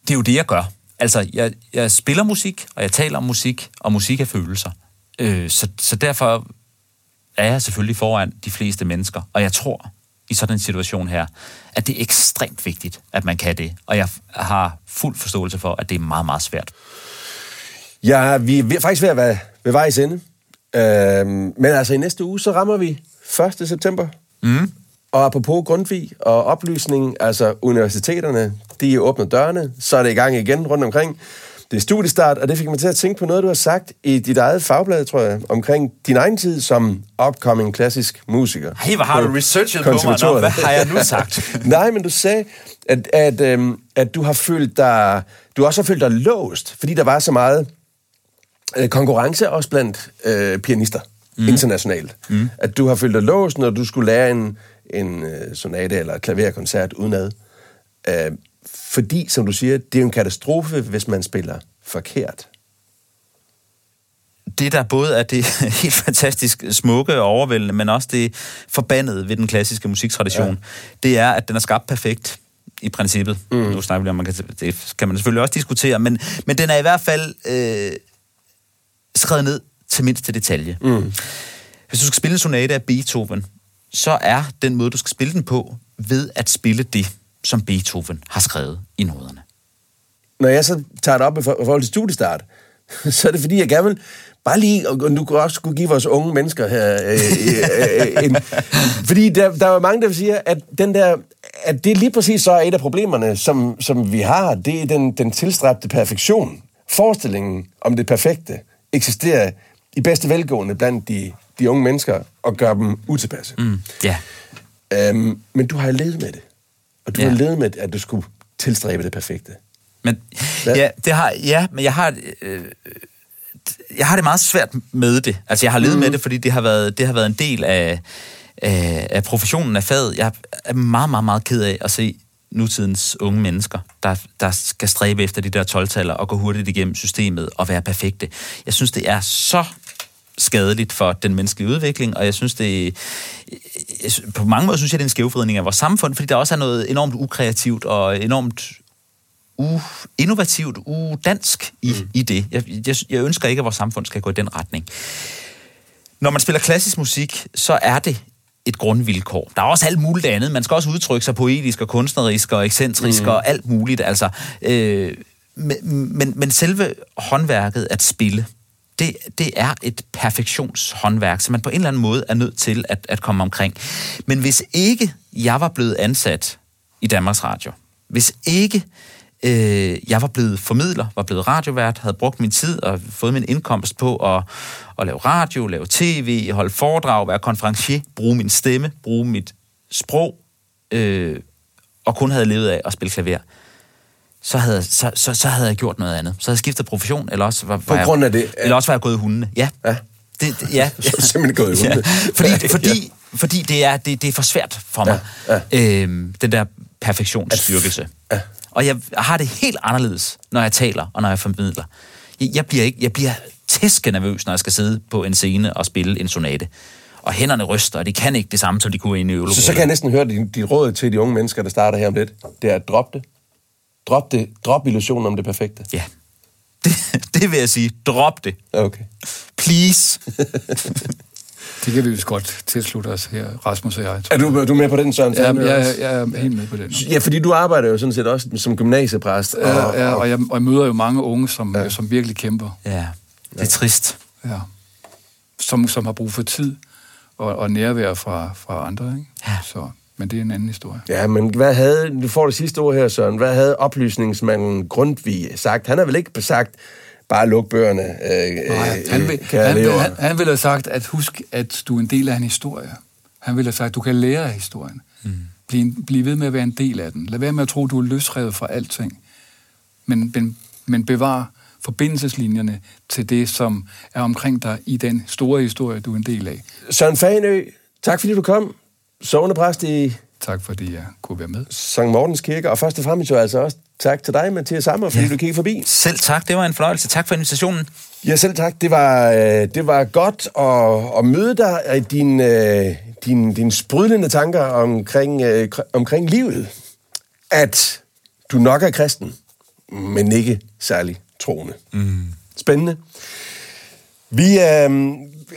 Det er jo det, jeg gør. Altså, jeg, jeg spiller musik, og jeg taler om musik, og musik er følelser. Øh, så, så derfor er jeg selvfølgelig foran de fleste mennesker. Og jeg tror... i sådan en situation her, at det er ekstremt vigtigt, at man kan det. Og jeg har fuld forståelse for, at det er meget, meget svært. Ja, vi er faktisk ved at være ved vejs ende. Øhm, men altså i næste uge, så rammer vi første september. Mm. Og apropos Grundtvig og oplysning, altså universiteterne, de åbner dørene, så er det i gang igen rundt omkring. Det er studiestart, og det fik mig til at tænke på noget, du har sagt i dit eget fagblad, tror jeg, omkring din egen tid som upcoming klassisk musiker. Hey, hvad har du researchet på mig? Nå, hvad har jeg nu sagt? Nej, men du sagde, at, at, øhm, at du har følt dig, du også har følt dig låst, fordi der var så meget øh, konkurrence også blandt øh, pianister mm. internationalt. Mm. At du har følt dig låst, når du skulle lære en, en øh, sonate eller et klaverkoncert udenad. Øh, Fordi, som du siger, det er jo en katastrofe, hvis man spiller forkert. det, der både er det helt fantastisk smukke og overvældende, men også det forbandede ved den klassiske musiktradition, ja. Det er, at den er skabt perfekt i princippet. Mm. Nu snakker vi om, man kan, det kan man selvfølgelig også diskutere, men, men den er i hvert fald øh, skrevet ned til mindste detalje. Mm. Hvis du skal spille en sonate af Beethoven, så er den måde, du skal spille den på, ved at spille det, som Beethoven har skrevet i noderne. Når jeg så tager det op i forhold til studiestart, så er det fordi, jeg gerne vil bare lige, og nu kunne også kunne give vores unge mennesker her, øh, øh, øh, en, fordi der, der er mange, der siger, at, den der, at det lige præcis så er et af problemerne, som, som vi har, det er den, den tilstræbte perfektion. Forestillingen om det perfekte eksisterer i bedste velgående blandt de, de unge mennesker, og gør dem utilpasse. Mm, yeah. øhm, men du har levet med det. Og du yeah. har levet med, at du skulle tilstræbe det perfekte. Men ja, det har ja, men jeg har øh, jeg har det meget svært med det. Altså jeg har levet mm-hmm. med det, fordi det har været det har været en del af af, af professionen af faget. Jeg er meget meget meget ked af at se nutidens unge mennesker, der der skal stræbe efter de der tolv-taller og gå hurtigt igennem systemet og være perfekte. Jeg synes det er så skadeligt for den menneskelige udvikling, og jeg synes det jeg, på mange måder synes jeg det er en skævvridning af vores samfund, fordi der også er noget enormt ukreativt og enormt Uh, innovativt, udansk uh, i, mm. i det. Jeg, jeg, jeg ønsker ikke, at vores samfund skal gå i den retning. Når man spiller klassisk musik, så er det et grundvilkår. Der er også alt muligt andet. Man skal også udtrykke sig poetisk og kunstnerisk og ekscentrisk mm. og alt muligt. Altså, øh, men, men, men selve håndværket at spille, det, det er et perfektionshåndværk, som man på en eller anden måde er nødt til at, at komme omkring. Men hvis ikke jeg var blevet ansat i Danmarks Radio, hvis ikke jeg var blevet formidler, var blevet radiovært, havde brugt min tid og fået min indkomst på at, at lave radio, lave tv, holde foredrag, være konferencier, bruge min stemme, bruge mit sprog, øh, og kun havde levet af at spille klaver, så havde, så, så, så havde jeg gjort noget andet. Så havde jeg skiftet profession, eller også var, var, grund af jeg, det, eller også var jeg gået i hundene. Ja, ja. Det, det, ja. Så simpelthen gået i hundene. Ja. Fordi, fordi, ja. fordi det, er, det, det er for svært for mig, ja. Ja. Øhm, den der perfektionsstyrkelse. Ja. Og jeg har det helt anderledes, når jeg taler og når jeg formidler. Jeg bliver ikke, jeg bliver tæske nervøs, når jeg skal sidde på en scene og spille en sonate. Og hænderne ryster, og de kan ikke det samme, som de kunne inde i øvelokalen. Så, så kan jeg næsten høre dit, dit råd til de unge mennesker, der starter her om lidt. Det er at drop det. Drop det. Drop illusionen om det perfekte. Ja. Det, det vil jeg sige. Drop det. Okay. Please. Det kan vi vist godt tilslutte os her, Rasmus og jeg. Er du, du med på den, Søren? Ja, jeg, jeg, jeg er helt med på den. Ja, fordi du arbejder jo sådan set også som gymnasiepræst. Ja, og, ja, og, jeg, og jeg møder jo mange unge, som, ja. som virkelig kæmper. Ja, det er trist. Ja. Som, som har brug for tid og, og nærvær fra, fra andre, ikke? Ja. Så, men det er en anden historie. Ja, men hvad havde, du får det sidste ord her, Søren, hvad havde oplysningsmanden Grundtvig sagt? Han har vel ikke sagt... Bare luk bøgerne. Øh, Nej, øh, han, vil, han, vil, han, han vil have sagt, at husk, at du er en del af en historie. Han vil have sagt, at du kan lære af historien. Mm. Bliv, bliv ved med at være en del af den. Lad være med at tro, du er løsrevet fra alting. Men, men, men bevar forbindelseslinjerne til det, som er omkring dig i den store historie, du er en del af. Søren Fahnøe, tak fordi du kom. Sognepræst i... Tak fordi jeg kunne være med. Sankt Mortens Kirke, og først og fremmest jo altså også tak til dig, Mathias Hammer, fordi ja. du kiggede forbi. Selv tak, det var en fornøjelse. Tak for invitationen. Ja, selv tak. Det var, det var godt at, at møde dig i din, din, din sprudlende tanker omkring, omkring livet. At du nok er kristen, men ikke særlig troende. Mm. Spændende. Vi øh,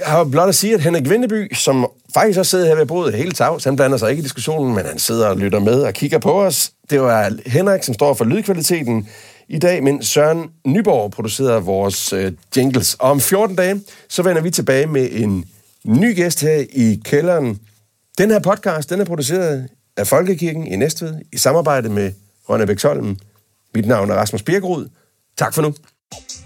har blot at sige, at Henrik Vindeby, som faktisk også sidder her ved bordet hele tavs, han blander sig ikke i diskussionen, men han sidder og lytter med og kigger på os. Det var Henrik, som står for lydkvaliteten i dag, men Søren Nyborg producerer vores øh, jingles. Og om fjorten dage, så vender vi tilbage med en ny gæst her i kælderen. Den her podcast, den er produceret af Folkekirken i Næstved, i samarbejde med Rønne Bæk Solm. Mit navn er Rasmus Birkerud. Tak for nu.